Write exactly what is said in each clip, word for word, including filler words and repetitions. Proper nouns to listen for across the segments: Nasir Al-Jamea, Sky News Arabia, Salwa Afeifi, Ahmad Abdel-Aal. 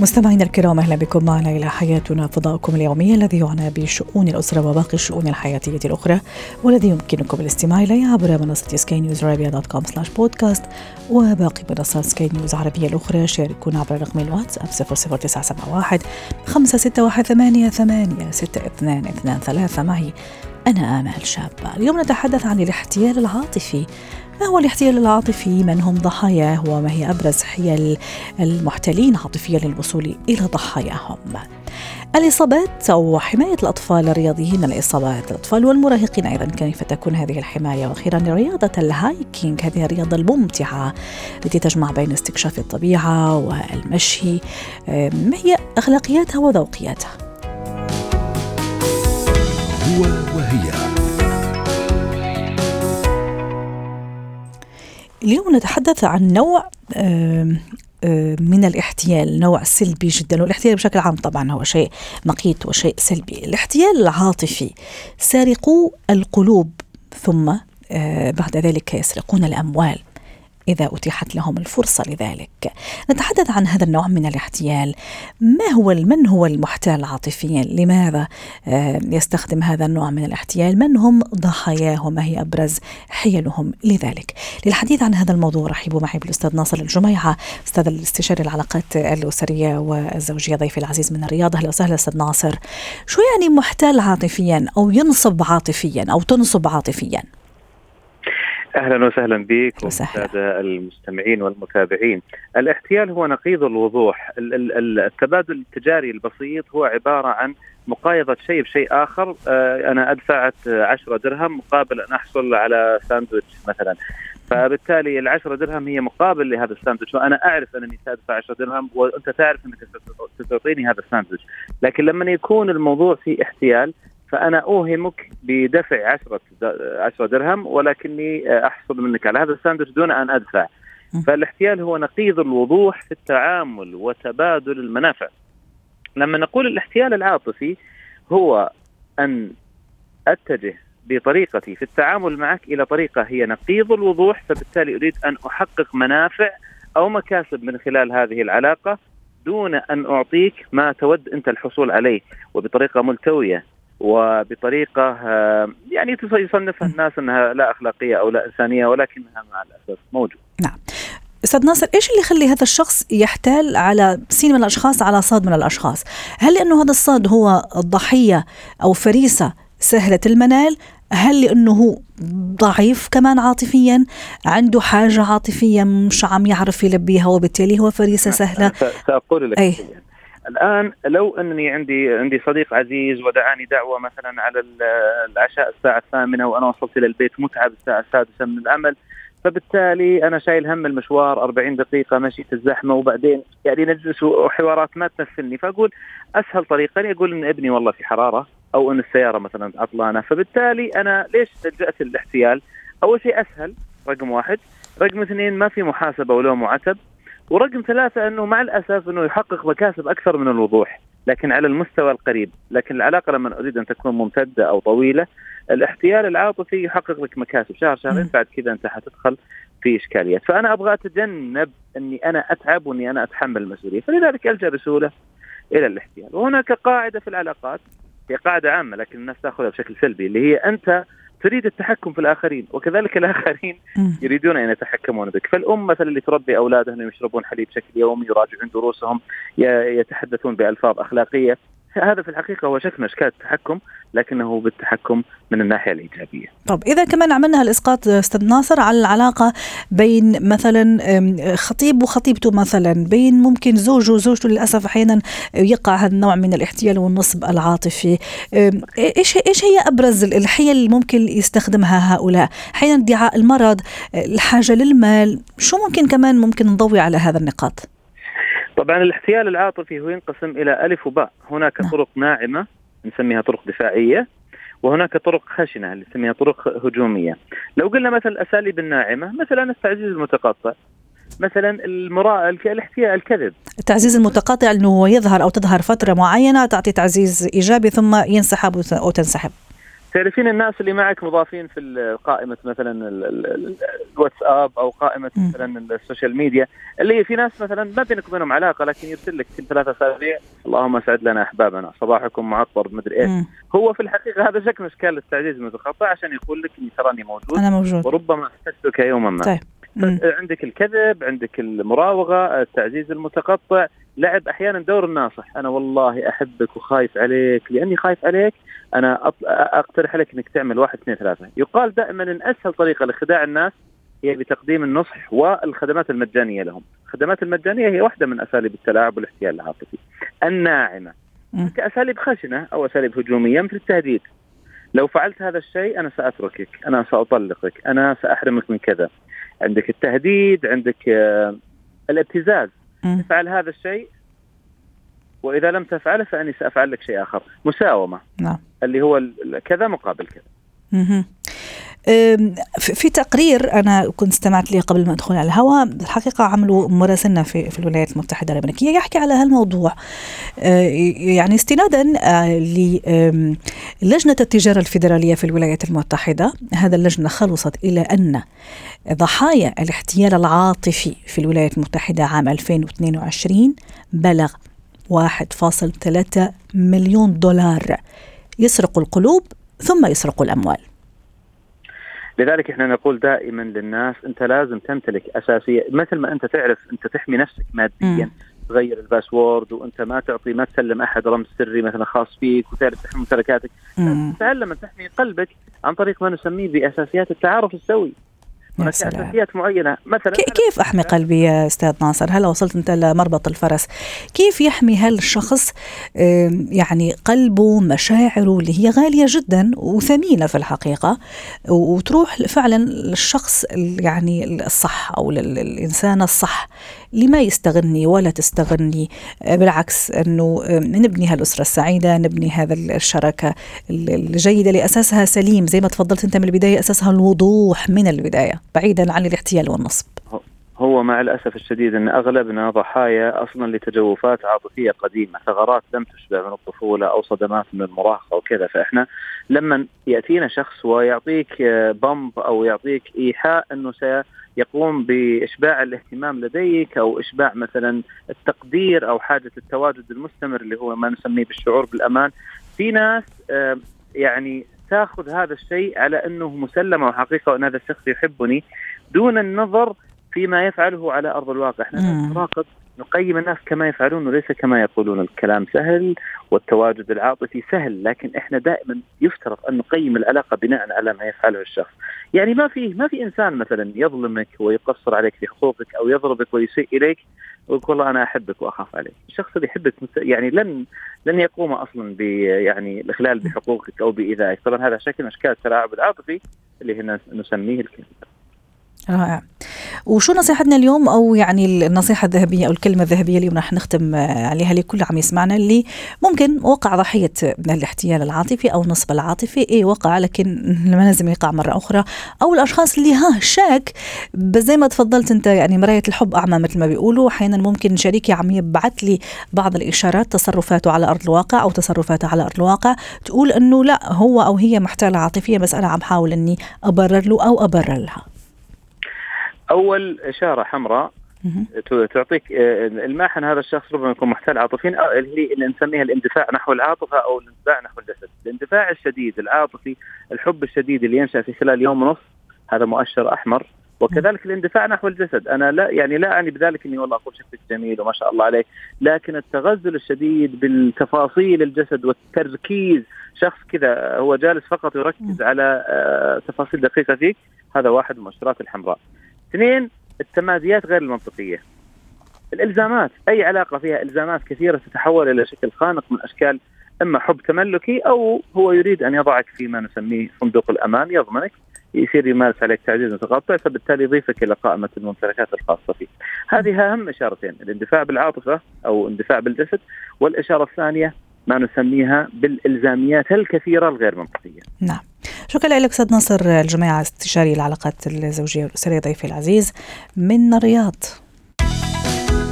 مستمعينا الكرام، أهلا بكم معنا إلى حياتنا، فضاؤكم اليومي الذي يعنى بشؤون الأسرة وباقي الشؤون الحياتية الأخرى، والذي يمكنكم الاستماع إليه عبر منصة سكاي نيوز أرابيا دوت كوم سلاش بودكاست وباقي منصات سكاي نيوز عربية الأخرى. شاركونا عبر رقم الواتساب صفر صفر تسعة سبعة واحد خمسة ستة واحد ثمانية ثمانية ستة اثنان اثنان ثلاثة. معي أنا آمال شابة. اليوم نتحدث عن الاحتيال العاطفي. ما هو الاحتيال العاطفي؟ من هم ضحاياه؟ وما هي أبرز حيل المحتالين عاطفيا للوصول إلى ضحاياهم؟ الإصابات أو حماية الأطفال الرياضيين من الإصابات، الأطفال والمراهقين أيضا كيف تكون هذه الحماية؟ وأخيرا رياضة الهايكينج، هذه الرياضة الممتعة التي تجمع بين استكشاف الطبيعة والمشي، ما هي أخلاقياتها وذوقياتها؟ هو وهي. اليوم نتحدث عن نوع من الاحتيال، نوع سلبي جدا، والاحتيال بشكل عام طبعا هو شيء مقيت وشيء سلبي. الاحتيال العاطفي: سارقوا القلوب ثم بعد ذلك يسرقون الأموال إذا أتيحت لهم الفرصة لذلك. نتحدث عن هذا النوع من الاحتيال. ما هو من هو المحتال عاطفيا؟ لماذا يستخدم هذا النوع من الاحتيال؟ من هم ضحاياه؟ وما هي أبرز حيلهم لذلك؟ للحديث عن هذا الموضوع رحبوا معي بالأستاذ ناصر الجميعة، أستاذ الاستشاري العلاقات الأسرية والزوجية، ضيفي العزيز من الرياض. أهلا وسهلا أستاذ ناصر. شو يعني محتال عاطفيا أو ينصب عاطفيا أو تنصب عاطفيا؟ أهلا وسهلا بك وسادة المستمعين والمتابعين. الاحتيال هو نقيض الوضوح. التبادل التجاري البسيط هو عبارة عن مقايضة شيء بشيء آخر. أنا أدفعت عشرة درهم مقابل أن أحصل على ساندويتش مثلا، فبالتالي العشرة درهم هي مقابل لهذا الساندويتش، وأنا أعرف أنني سأدفع عشرة درهم وأنت تعرف أنك ستعطيني هذا الساندويتش. لكن لما يكون الموضوع في احتيال فأنا أوهمك بدفع عشرة عشرة درهم ولكني أحصل منك على هذا الساندويتش دون أن أدفع. فالاحتيال هو نقيض الوضوح في التعامل وتبادل المنافع. لما نقول الاحتيال العاطفي هو أن أتجه بطريقتي في التعامل معك إلى طريقة هي نقيض الوضوح، فبالتالي أريد أن أحقق منافع أو مكاسب من خلال هذه العلاقة دون أن أعطيك ما تود أنت الحصول عليه، وبطريقة ملتوية وبطريقة يعني يصنفها الناس أنها لا أخلاقية أو لا إنسانية، ولكنها مع الأسف موجودة. نعم أستاذ ناصر، إيش اللي يخلي هذا الشخص يحتال على سين من الأشخاص، على صاد من الأشخاص؟ هل لأنه هذا الصاد هو الضحية أو فريسة سهلة المنال؟ هل لأنه ضعيف كمان عاطفيا، عنده حاجة عاطفية مش عم يعرف يلبيها وبالتالي هو فريسة سهلة؟ سأقول لك أي. الآن لو أنني عندي عندي صديق عزيز ودعاني دعوة مثلا على العشاء الساعة الثامنة وأنا وصلت إلى البيت متعب الساعة السادسة من العمل، فبالتالي أنا شايل هم المشوار أربعين دقيقة مشيت الزحمة وبعدين يعني نجلس وحوارات ما تنفلني، فأقول أسهل طريقة لي أقول إن ابني والله في حرارة أو إن السيارة مثلا عطلانة، فبالتالي أنا ليش لجأت للاحتيال؟ أول شيء أسهل، رقم واحد. رقم اثنين ما في محاسبة ولا معتب. ورقم ثلاثة أنه مع الأسف أنه يحقق مكاسب أكثر من الوضوح لكن على المستوى القريب. لكن العلاقة لما أريد أن تكون ممتدة أو طويلة، الاحتيال العاطفي يحقق لك مكاسب شهر شهرين، بعد كذا أنت حتدخل في إشكاليات. فأنا أبغى أتجنب أني أنا أتعب وأني أنا أتحمل المسؤولية، فلذلك ألجأ بسهولة إلى الاحتيال. وهناك قاعدة في العلاقات، هي قاعدة عامة لكن الناس تأخذها بشكل سلبي، اللي هي أنت تريد التحكم في الآخرين وكذلك الآخرين يريدون أن يتحكمون بك. فالأم مثلا اللي تربي أولادها أنهم يشربون حليب بشكل يومي، يراجعون دروسهم، يتحدثون بألفاظ أخلاقية، هذا في الحقيقة هو شكل من أشكال التحكم، لكنه بالتحكم من الناحية الإيجابية. طب إذا كمان عملنا الإسقاط أستاذ ناصر على العلاقة بين مثلا خطيب وخطيبته، مثلا بين ممكن زوج وزوجته، للأسف أحيانا يقع هذا النوع من الاحتيال والنصب العاطفي. إيش إيش هي أبرز الحيل اللي ممكن يستخدمها هؤلاء؟ أحيانا ادعاء المرض، الحاجة للمال، شو ممكن كمان ممكن نضوي على هذا النقاط؟ طبعا الاحتيال العاطفي هو ينقسم إلى ألف وباء. هناك طرق ناعمة نسميها طرق دفاعية، وهناك طرق خشنة نسميها طرق هجومية. لو قلنا مثلا الأساليب الناعمة، مثلا التعزيز المتقطع، مثلا المراء الاحتيال الكذب. التعزيز المتقطع أنه هو يظهر أو تظهر فترة معينة تعطي تعزيز إيجابي ثم ينسحب أو تنسحب. تعرفين الناس اللي معك مضافين في قائمة مثلا الواتساب أو قائمة مثلا السوشيال ميديا، اللي في ناس مثلا ما بينك وبينهم علاقة لكن يرسل لك كل ثلاثة أسابيع اللهم سعد لنا أحبابنا، صباحكم معطر مدري إيش. هو في الحقيقة هذا شكل إشكال التعزيز المتقطع عشان يقول لك إني تراني موجود. أنا موجود. وربما أحسسك يوما ما. طيب. عندك الكذب، عندك المراوغة، التعزيز المتقطع، لعب أحيانا دور الناصح. أنا والله أحبك وخايف عليك، لأني خايف عليك أنا أقترح لك أنك تعمل واحد اثنين ثلاثة. يقال دائما أن أسهل طريقة لخداع الناس هي بتقديم النصح والخدمات المجانية لهم. الخدمات المجانية هي واحدة من أساليب التلاعب والاحتيال العاطفي الناعمة، كأساليب خشنة أو أساليب هجومية مثل التهديد. لو فعلت هذا الشيء أنا سأتركك، أنا سأطلقك، أنا سأحرمك من كذا. عندك التهديد، عندك الابتزاز، افعل هذا الشيء وإذا لم تفعله فأني سأفعل لك شيء آخر. مساومة، نعم، اللي هو كذا مقابل كذا. مم. في تقرير أنا كنت استمعت لي قبل ما أدخل على الهواء، الحقيقة عملوا مراسلنا في في الولايات المتحدة الأمريكية يحكي على هالموضوع، يعني استنادا للجنة التجارة الفيدرالية في الولايات المتحدة. هذا اللجنة خلصت إلى أن ضحايا الاحتيال العاطفي في الولايات المتحدة عام ألفين واثنين وعشرين بلغ واحد فاصلة ثلاثة مليون دولار، يسرق القلوب ثم يسرق الأموال. لذلك احنا نقول دائما للناس انت لازم تمتلك اساسيه، مثل ما انت تعرف انت تحمي نفسك ماديا، تغير الباسورد وانت ما تعطي ما تسلم احد رمز سري مثلا خاص فيك، وتعرف تحمي ممتلكاتك. تتعلم ان تحمي قلبك عن طريق ما نسميه باساسيات التعارف السوي. هناك اساسيات معينه، مثلا كيف احمي قلبي يا استاذ ناصر؟ هلا وصلت انت لمربط الفرس، كيف يحمي هالشخص يعني قلبه، مشاعره اللي هي غاليه جدا وثمينه في الحقيقه، وتروح فعلا للشخص يعني الصح او للانسان الصح اللي ما يستغني ولا تستغني، بالعكس انه نبني هالاسره السعيده، نبني هذا الشراكه الجيده اللي اساسها سليم زي ما تفضلت انت من البدايه، اساسها الوضوح من البدايه بعيدا عن الاحتيال والنصب. هو مع الاسف الشديد ان اغلبنا ضحايا اصلا لتجوفات عاطفيه قديمه، ثغرات لم تشبع من الطفوله او صدمات من المراهقه وكذا. فاحنا لما ياتينا شخص ويعطيك بامب او يعطيك ايحاء انه س يقوم بإشباع الاهتمام لديك أو إشباع مثلا التقدير أو حاجة التواجد المستمر اللي هو ما نسميه بالشعور بالأمان، في ناس يعني تأخذ هذا الشيء على أنه مسلمة وحقيقة وأن هذا الشخص يحبني دون النظر فيما يفعله على أرض الواقع. إحنا نراقب، نقيم الناس كما يفعلون وليس كما يقولون. الكلام سهل والتواجد العاطفي سهل، لكن احنا دائما يفترض ان نقيم العلاقه بناء على ما يفعله الشخص. يعني ما في ما في انسان مثلا يظلمك ويقصر عليك في حقوقك او يضربك ويسيء اليك ويقول انا احبك واخاف عليك. الشخص اللي يحبك يعني لن لن يقوم اصلا ب يعني الاخلال بحقوقك او بايذائك. طبعا هذا شكل من اشكال التلاعب العاطفي اللي هنا نسميه الكذب. رائع. وشو نصيحتنا اليوم، أو يعني النصيحة الذهبية أو الكلمة الذهبية اللي راح نختم عليها لكل عم يسمعنا اللي ممكن وقع ضحية الاحتيال العاطفي أو النصب العاطفي؟ إيه وقع، لكن ما لازم يقع مرة أخرى. أو الأشخاص اللي ها شاك، بس زي ما تفضلت أنت يعني مراية الحب أعمى مثل ما بيقولوا. أحيانا ممكن شريكي عم يبعث لي بعض الإشارات، تصرفاته على أرض الواقع أو تصرفاته على أرض الواقع تقول أنه لا هو أو هي محتالة عاطفية، بس أنا عم حاول أني أبرر له أو أبرر لها. أول إشارة حمراء تعطيك الماحن هذا الشخص ربما يكون محتال عاطفيا، أو اللي نسميها الاندفاع نحو العاطفة أو الاندفاع نحو الجسد. الاندفاع الشديد العاطفي، الحب الشديد اللي ينشأ في خلال يوم ونص، هذا مؤشر أحمر. وكذلك الاندفاع نحو الجسد. أنا لا يعني لا أعني بذلك إني والله أقول شكلك جميل وما شاء الله عليك، لكن التغزل الشديد بالتفاصيل الجسد والتركيز، شخص كذا هو جالس فقط يركز على تفاصيل دقيقة فيك، هذا واحد مؤشرات الحمراء. اثنين، التماديات غير المنطقية، الإلزامات، أي علاقة فيها إلزامات كثيرة تتحول إلى شكل خانق من أشكال إما حب تملكي أو هو يريد أن يضعك فيما نسميه صندوق الأمان، يضمنك، يصير يمارس عليك تعزيز متقطع، فبالتالي يضيفك إلى قائمة الممتلكات الخاصة فيه. هذه أهم إشارتين، الاندفاع بالعاطفة أو اندفاع بالجسد، والإشارة الثانية ما نسميها بالإلزاميات الكثيرة الغير منطقية. نعم، شكرا لك سيد ناصر الجماعة استشاري العلاقات الزوجية والأسرية ضيفي العزيز من الرياض.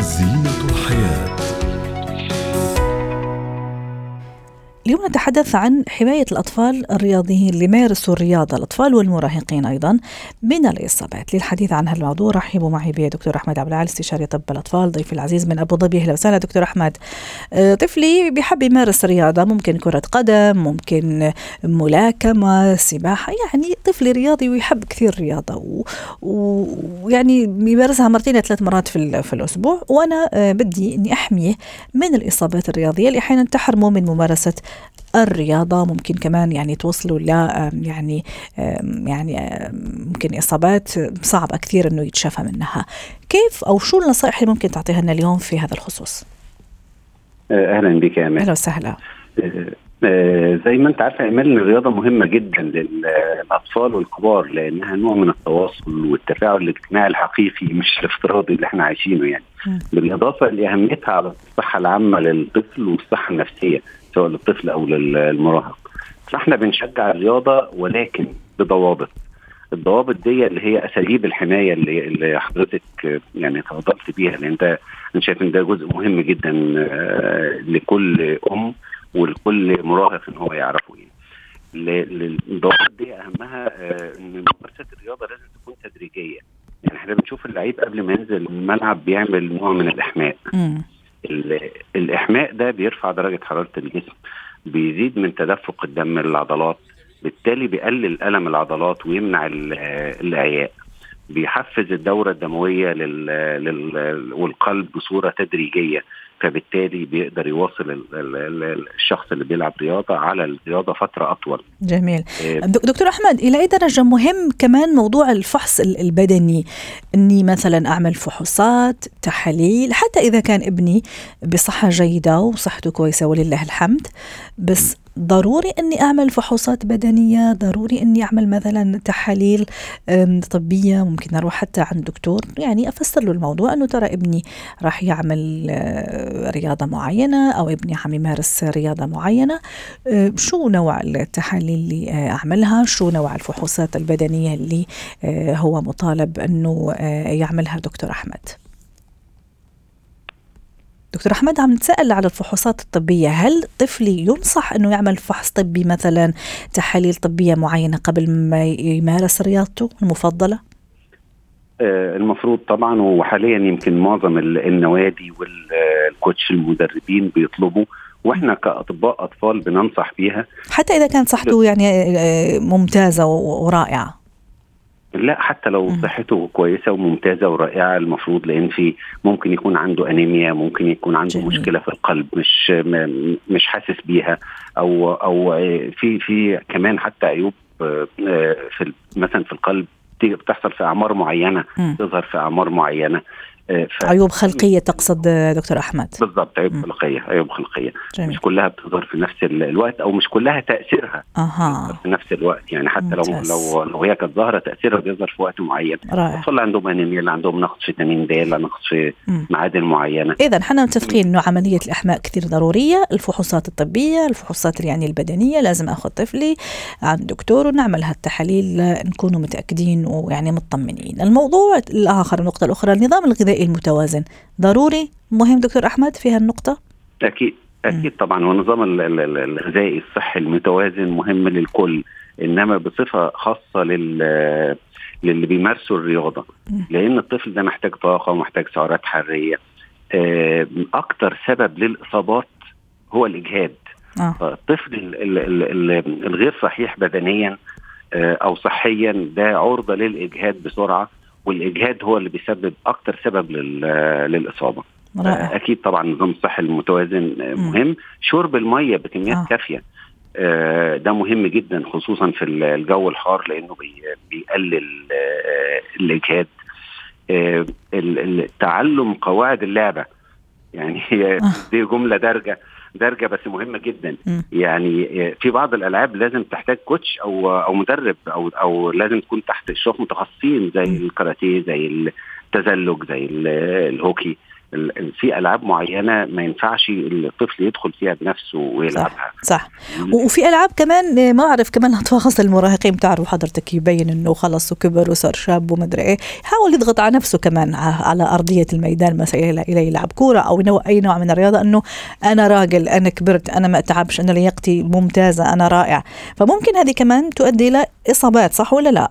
زينة الحياة. اليوم نتحدث عن حماية الأطفال الرياضيين اللي يمارسوا الرياضة، الأطفال والمراهقين أيضا من الإصابات. للحديث عن هالموضوع رحبوا معي بي دكتور أحمد عبد-العال استشاري طب الأطفال ضيفي العزيز من أبو ظبي. أهلا وسهلا دكتور أحمد. طفلي بيحب يمارس رياضة، ممكن كرة قدم، ممكن ملاكمة، سباحة، يعني طفلي رياضي ويحب كثير رياضة ويعني و... يمارسها مرتين ثلاث مرات في, في الأسبوع، وأنا بدي إني أحميه من الإصابات الرياضية اللي أحيانا تحرمه من ممارسة الرياضة، ممكن كمان يعني توصلوا ل يعني يعني ممكن إصابات صعبة كثير إنه يتشافى منها. كيف أو شو النصائح اللي ممكن تعطيها لنا اليوم في هذا الخصوص؟ أهلا بك يا أمل. أهلا وسهلا. زي ما أنت عارفة أمل، الرياضة مهمة جدا للأطفال والكبار لأنها نوع من التواصل والتفاعل الاجتماعي الحقيقي مش الافتراضي اللي احنا عايشينه يعني. بالإضافة لأهميتها على الصحة العامة للطفل والصحة النفسية سواء للطفل أو للمراهق. فإحنا بنشجع الرياضة ولكن بضوابط، الضوابط دي اللي هي أساليب الحماية اللي, اللي حضرتك يعني تفضلت بيها، لأن ده أنا شايف إن ده جزء مهم جدا لكل أم ولكل مراهق إن هو يعرفه إيه. الضوابط دي أهمها إن ممارسة الرياضة لازم تكون تدريجية، يعني إحنا بنشوف اللعيب قبل ما ينزل الملعب بيعمل نوع من الإحماء. مم. الإحماء ده بيرفع درجة حرارة الجسم، بيزيد من تدفق الدم للعضلات، بالتالي بيقلل ألم العضلات ويمنع الإعياء، بيحفز الدورة الدموية لل... لل... والقلب بصورة تدريجية، فبالتالي بيقدر يواصل الشخص اللي بيلعب رياضة على الرياضة فترة أطول. جميل. دكتور أحمد، إلى أي درجة مهم كمان موضوع الفحص البدني، أني مثلا أعمل فحوصات، تحاليل، حتى إذا كان ابني بصحة جيدة وصحته كويسة ولله الحمد، بس ضروري أني أعمل فحوصات بدنية، ضروري أني أعمل مثلا تحاليل طبية، ممكن أروح حتى عند دكتور يعني أفسر له الموضوع أنه ترى ابني راح يعمل رياضة معينة أو ابني عم يمارس رياضة معينة، شو نوع التحاليل اللي أعملها، شو نوع الفحوصات البدنية اللي هو مطالب أنه يعملها. دكتور أحمد دكتور أحمد عم نتسأل على الفحوصات الطبية، هل طفلي ينصح أنه يعمل فحص طبي مثلا، تحاليل طبية معينة قبل ما يمارس رياضته المفضلة؟ المفروض طبعا، وحاليا يمكن معظم النوادي والكوتش المدربين بيطلبوا، وإحنا كأطباء أطفال بننصح بيها حتى إذا كانت صحته يعني ممتازة ورائعة. لا، حتى لو صحته كويسة وممتازة ورائعة المفروض، لأن في ممكن يكون عنده أنيميا، ممكن يكون عنده جميل. مشكلة في القلب مش مش حاسس بيها، أو أو في في كمان حتى عيوب في مثلا في القلب بتحصل في أعمار معينة، م. تظهر في أعمار معينة. ف... عيوب خلقية تقصد دكتور أحمد؟ بالضبط، عيوب م. خلقية، عيوب خلقية جميل. مش كلها بتظهر في نفس الوقت أو مش كلها تأثيرها أها. في نفس الوقت، يعني حتى لو لو لو هي كانت ظاهرة تأثيرها بيظهر في وقت معين. الأطفال عندهم أنيميا، اللي عندهم نقص فيتامين د، اللي نقص في معادن معينة. إذا احنا متفقين إنه عملية الإحماء كثير ضرورية، الفحوصات الطبية، الفحوصات يعني البدنية، لازم أخذ طفلي عند دكتور ونعمل هالتحاليل نكونوا متأكدين ويعني مطمئنين. الموضوع الآخر، النقطة الأخرى، النظام الغذائي المتوازن ضروري مهم دكتور أحمد في هالنقطة؟ أكيد أكيد طبعا، والنظام الغذائي الصحي المتوازن مهم للكل، إنما بصفة خاصة لل للي بيمارسوا الرياضة، لأن الطفل ده محتاج طاقة ومحتاج سعرات حرارية. أكتر سبب للإصابات هو الإجهاد. الطفل الغير صحيح بدنيا أو صحيا ده عرضة للإجهاد بسرعة، والإجهاد هو اللي بيسبب أكتر سبب للإصابة. رائع. أكيد طبعا النظام الصحي المتوازن مهم. م. شرب المية بكميات آه. كافية، ده مهم جدا خصوصا في الجو الحار لأنه بيقلل الإجهاد. تعلم قواعد اللعبة، يعني دي جملة دارجة درجة بس مهمة جدا. م. يعني في بعض الألعاب لازم تحتاج كوتش أو أو مدرب أو أو لازم تكون تحت إشراف متخصصين، زي الكاراتيه، زي التزلج، زي الهوكي. في ألعاب معينة ما ينفعش الطفل يدخل فيها بنفسه ويلعبها. صح, صح. وفي ألعاب كمان ما أعرف كمان أطفال خاصة المراهقين بتعرفوا حضرتك يبين أنه خلص وكبر وصار شاب ومدري إيه, حاول يضغط على نفسه كمان على أرضية الميدان مثلا إلى يلعب كورة أو نوع أي نوع من الرياضة, أنه أنا راجل, أنا كبرت, أنا ما أتعبش, أنا لياقتي ممتازة, أنا رائع. فممكن هذه كمان تؤدي إلى إصابات, صح ولا لا؟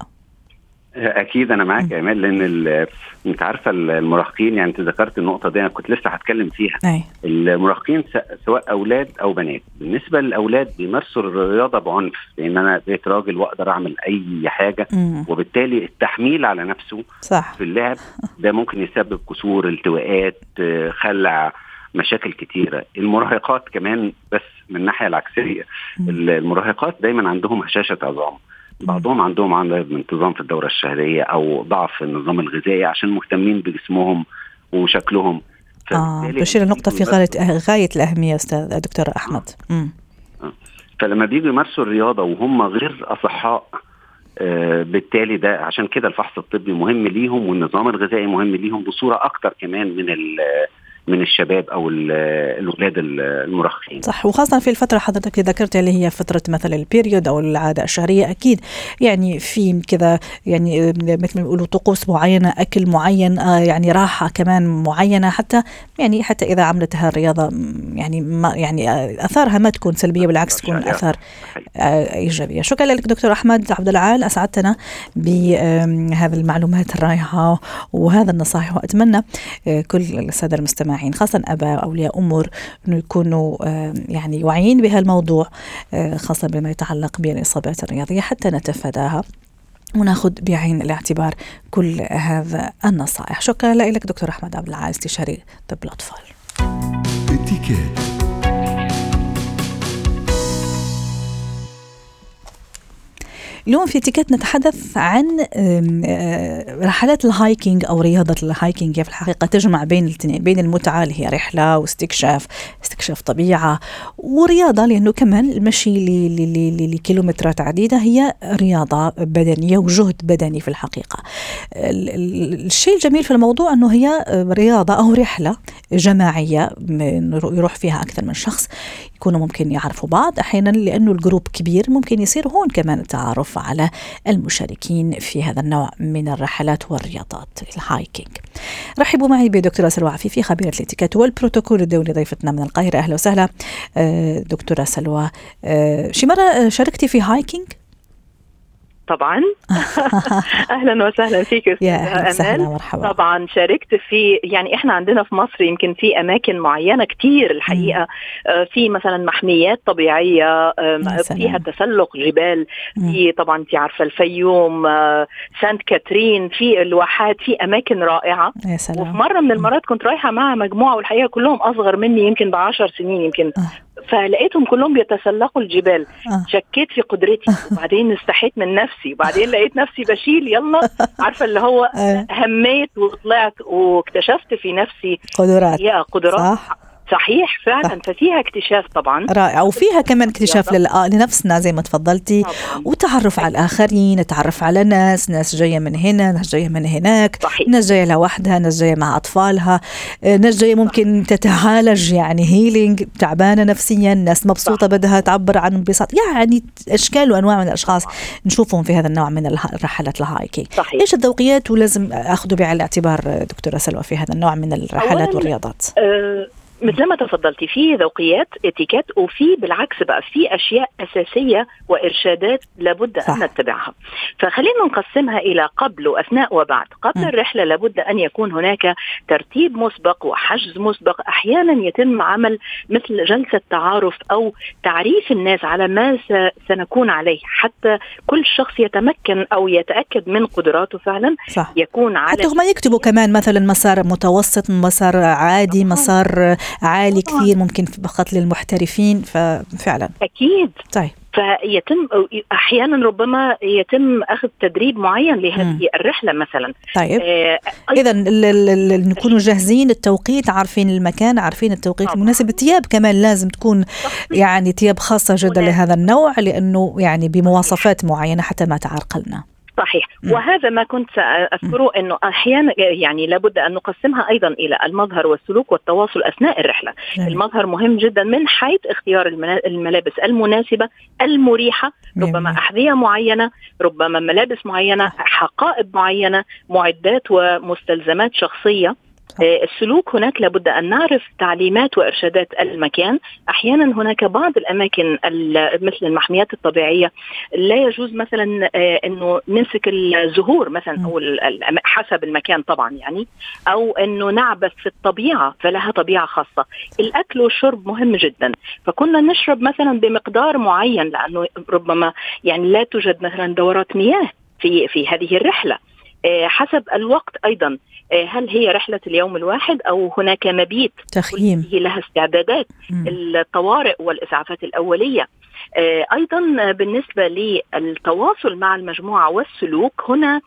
اكيد انا معاك يا امال, لان انت عارفه المراهقين, يعني انت ذكرت النقطه دي, انا كنت لسه هتكلم فيها. أي. المراهقين سواء اولاد او بنات, بالنسبه للاولاد بيمارسوا الرياضه بعنف, لان انا بقيت راجل واقدر اعمل اي حاجه, م. وبالتالي التحميل على نفسه صح. في اللعب ده ممكن يسبب كسور, التواءات, خلع, مشاكل كتيرة. المراهقات كمان بس من ناحية العكسية, م. المراهقات دايما عندهم هشاشة عظام, بعضهم عندهم عندهم انتظام في الدورة الشهرية أو ضعف النظام الغذائي عشان مهتمين بجسمهم وشكلهم. آه بشير النقطة في غاية الأهمية أستاذ دكتور أحمد. آه. آه. فلما بيجوا يمارسوا الرياضة وهم غير أصحاء, آه بالتالي ده عشان كده الفحص الطبي مهم ليهم والنظام الغذائي مهم ليهم بصورة أكتر كمان من ال من الشباب أو الأولاد المراهقين. صح, وخاصة في الفترة حضرتك ذكرت اللي هي فترة مثل البيريود أو العادة الشهرية, أكيد يعني في كذا يعني مثل ما يقولوا طقوس معينة, أكل معين, يعني راحة كمان معينة, حتى يعني حتى إذا عملتها الرياضة يعني ما يعني أثارها ما تكون سلبية, بالعكس تكون أثار إيجابية. شكرا لك دكتور أحمد عبدالعال, أسعدتنا بهذه المعلومات الرائعة وهذا النصائح, وأتمنى كل السادة المستمعين خاصة أباء أولياء أمور أنه يكونوا يعني واعيين بهالموضوع, خاصة بما يتعلق بالإصابات الرياضية, حتى نتفاداها وناخذ بعين الاعتبار كل هذا النصائح. شكرا لك دكتور أحمد عبدالعال استشاري طب الأطفال. اليوم في تيكت نتحدث عن رحلات الهايكينج أو رياضة الهايكينج. في الحقيقة تجمع بين الاثنين, بين المتعة اللي هي رحلة واستكشاف, استكشاف طبيعة, ورياضة, لأنه كمان المشي لكيلومترات عديدة هي رياضة بدنية وجهد بدني في الحقيقة. الشيء الجميل في الموضوع أنه هي رياضة أو رحلة جماعية يروح فيها أكثر من شخص, يكونوا ممكن يعرفوا بعض أحيانا, لأنه الجروب كبير ممكن يصير هون كمان التعارف على المشاركين في هذا النوع من الرحلات والرياضات الهايكينج. رحبوا معي بدكتورة سلوى عفيفي, خبيرة الاتيكيت والبروتوكول الدولي, ضيفتنا من القاهرة. أهلا وسهلا دكتورة سلوى. شي مرة شاركتي في هايكينج؟ طبعا اهلا وسهلا فيك استاذه امال. طبعا شاركت في, يعني احنا عندنا في مصر يمكن في اماكن معينه كتير الحقيقه, في مثلا محميات طبيعيه فيها تسلق جبال, في طبعا انت عارفه الفيوم, سانت كاترين, في الواحات, في اماكن رائعه. وفي مره من المرات كنت رايحه مع مجموعه والحقيقه كلهم اصغر مني يمكن بعشر سنين يمكن, فلقيتهم كلهم بيتسلقوا الجبال. آه. شكيت في قدرتي وبعدين استحيت من نفسي, وبعدين لقيت نفسي بشيل, يلا عارفة اللي هو هميت وطلعت, واكتشفت في نفسي قدرات, يا قدرات صح. صحيح فعلا صح. ففيها اكتشاف طبعا رائع, وفيها كمان اكتشاف لنفسنا زي ما تفضلتي, طبعاً. وتعرف على الآخرين, نتعرف على ناس, ناس جاية من هنا, ناس جاية من هناك, صحيح. ناس جاية لوحدها, ناس جاية مع أطفالها, ناس جاية ممكن صح. تتعالج, يعني هيلينج, تعبانة نفسيا, ناس مبسوطة صح. بدها تعبر عن انبساط, يعني أشكال وأنواع من الأشخاص صح. نشوفهم في هذا النوع من الرحلات الهايكينج. إيش الذوقيات ولازم أخذوا بعين الاعتبار دكتورة سلوى في هذا النوع من الرحلات والرياضات؟ أه مثل ما تفضلتي, في ذوقيات اتيكيت, وفي بالعكس بقى في أشياء أساسية وإرشادات لابد صح. أن نتبعها. فخلينا نقسمها إلى قبل وأثناء وبعد. قبل م. الرحلة لابد أن يكون هناك ترتيب مسبق وحجز مسبق. أحيانا يتم عمل مثل جلسة تعارف أو تعريف الناس على ما سنكون عليه, حتى كل شخص يتمكن أو يتأكد من قدراته فعلا صح. يكون على حتى هم يكتبوا كمان مثلا مسار متوسط, مسار عادي, مسار عالي كثير, ممكن فقط للمحترفين, ففعلا أكيد طيب. فيتم أحيانا ربما يتم أخذ تدريب معين لهذه الرحلة مثلا طيب. آه إذا نكونوا جاهزين, التوقيت عارفين, المكان عارفين, التوقيت طبعا. المناسب, التياب كمان لازم تكون يعني تياب خاصة جدا لهذا النوع, لأنه يعني بمواصفات معينة حتى ما تعرقلنا. صحيح. وهذا ما كنت أذكره أنه أحيانا يعني لابد أن نقسمها أيضا إلى المظهر والسلوك والتواصل أثناء الرحلة. المظهر مهم جدا من حيث اختيار الملابس المناسبة المريحة، ربما أحذية معينة، ربما ملابس معينة، حقائب معينة، معدات ومستلزمات شخصية. السلوك هناك لابد أن نعرف تعليمات وإرشادات المكان. أحيانا هناك بعض الأماكن مثل المحميات الطبيعية لا يجوز مثلا أنه نمسك الزهور مثلا أو حسب المكان طبعا يعني، أو أنه نعبث في الطبيعة فلها طبيعة خاصة. الأكل والشرب مهم جدا، فكنا نشرب مثلا بمقدار معين لأنه ربما يعني لا توجد مثلا دورات مياه في في هذه الرحلة. حسب الوقت أيضا، هل هي رحلة اليوم الواحد أو هناك مبيت؟ تخييم لها استعدادات. مم. الطوارئ والإسعافات الأولية. أيضا بالنسبة للتواصل مع المجموعة والسلوك، هنا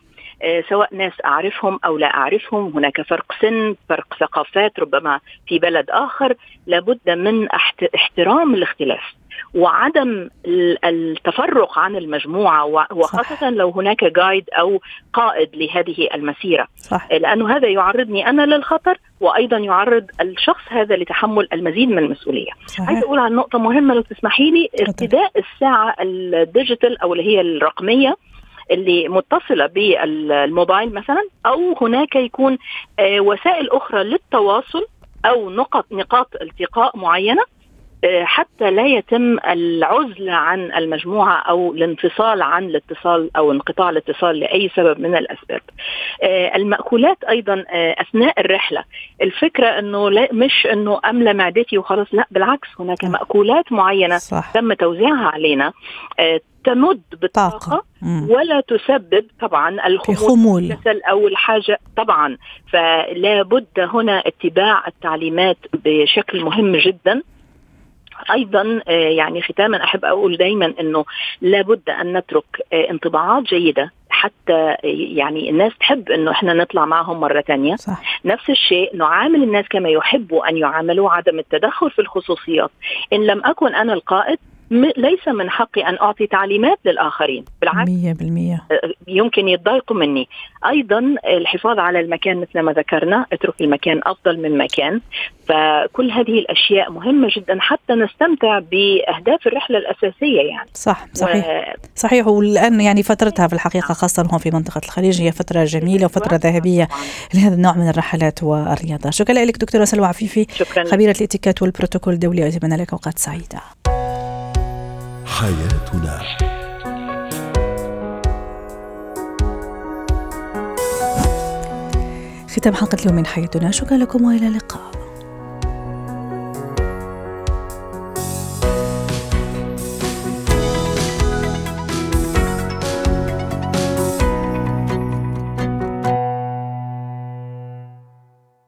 سواء ناس أعرفهم أو لا أعرفهم، هناك فرق سن، فرق ثقافات، ربما في بلد آخر، لابد من احترام الاختلاف وعدم التفرق عن المجموعة، وخاصة صح. لو هناك جايد أو قائد لهذه المسيرة صح. لأنه هذا يعرضني أنا للخطر وأيضا يعرض الشخص هذا لتحمل المزيد من المسؤولية. عايز أقول عن نقطة مهمة لو تسمحي لي، ارتداء الساعة الديجيتال أو اللي هي الرقمية اللي متصلة بالموبايل مثلا، أو هناك يكون وسائل أخرى للتواصل أو نقط نقاط التقاء معينة حتى لا يتم العزل عن المجموعة أو الانفصال عن الاتصال أو انقطاع الاتصال لأي سبب من الأسباب. المأكولات أيضا أثناء الرحلة، الفكرة أنه لا مش أنه أملى معدتي وخلاص، لا بالعكس، هناك مأكولات معينة صح. تم توزيعها علينا تمد بالطاقة ولا تسبب طبعا الخمول الكسل أو الحاجة طبعا. فلا بد هنا اتباع التعليمات بشكل مهم جدا. أيضا يعني ختاما أحب أقول دايما أنه لابد أن نترك انطباعات جيدة حتى يعني الناس تحب أنه إحنا نطلع معهم مرة تانية صح. نفس الشيء نعامل الناس كما يحبوا أن يعاملوا، عدم التدخل في الخصوصيات. إن لم أكن أنا القائد ليس من حقي أن أعطي تعليمات للآخرين، بالعكس يمكن يتضايقوا مني. أيضا الحفاظ على المكان مثل ما ذكرنا، اترك المكان أفضل من مكان. فكل هذه الأشياء مهمة جدا حتى نستمتع بأهداف الرحلة الأساسية يعني صح صحيح و... صحيح. والآن يعني فترتها في الحقيقة خاصة هون في منطقة الخليج هي فترة جميلة وفترة ذهبية لهذا النوع من الرحلات والرياضة. شكرا لك دكتورة سلوى عفيفي، خبيرة الاتيكيت والبروتوكول الدولي، أتمنى لك أوقات سعيدة. حياتنا ختام حلقة اليوم من حياتنا. شكرا لكم وإلى اللقاء.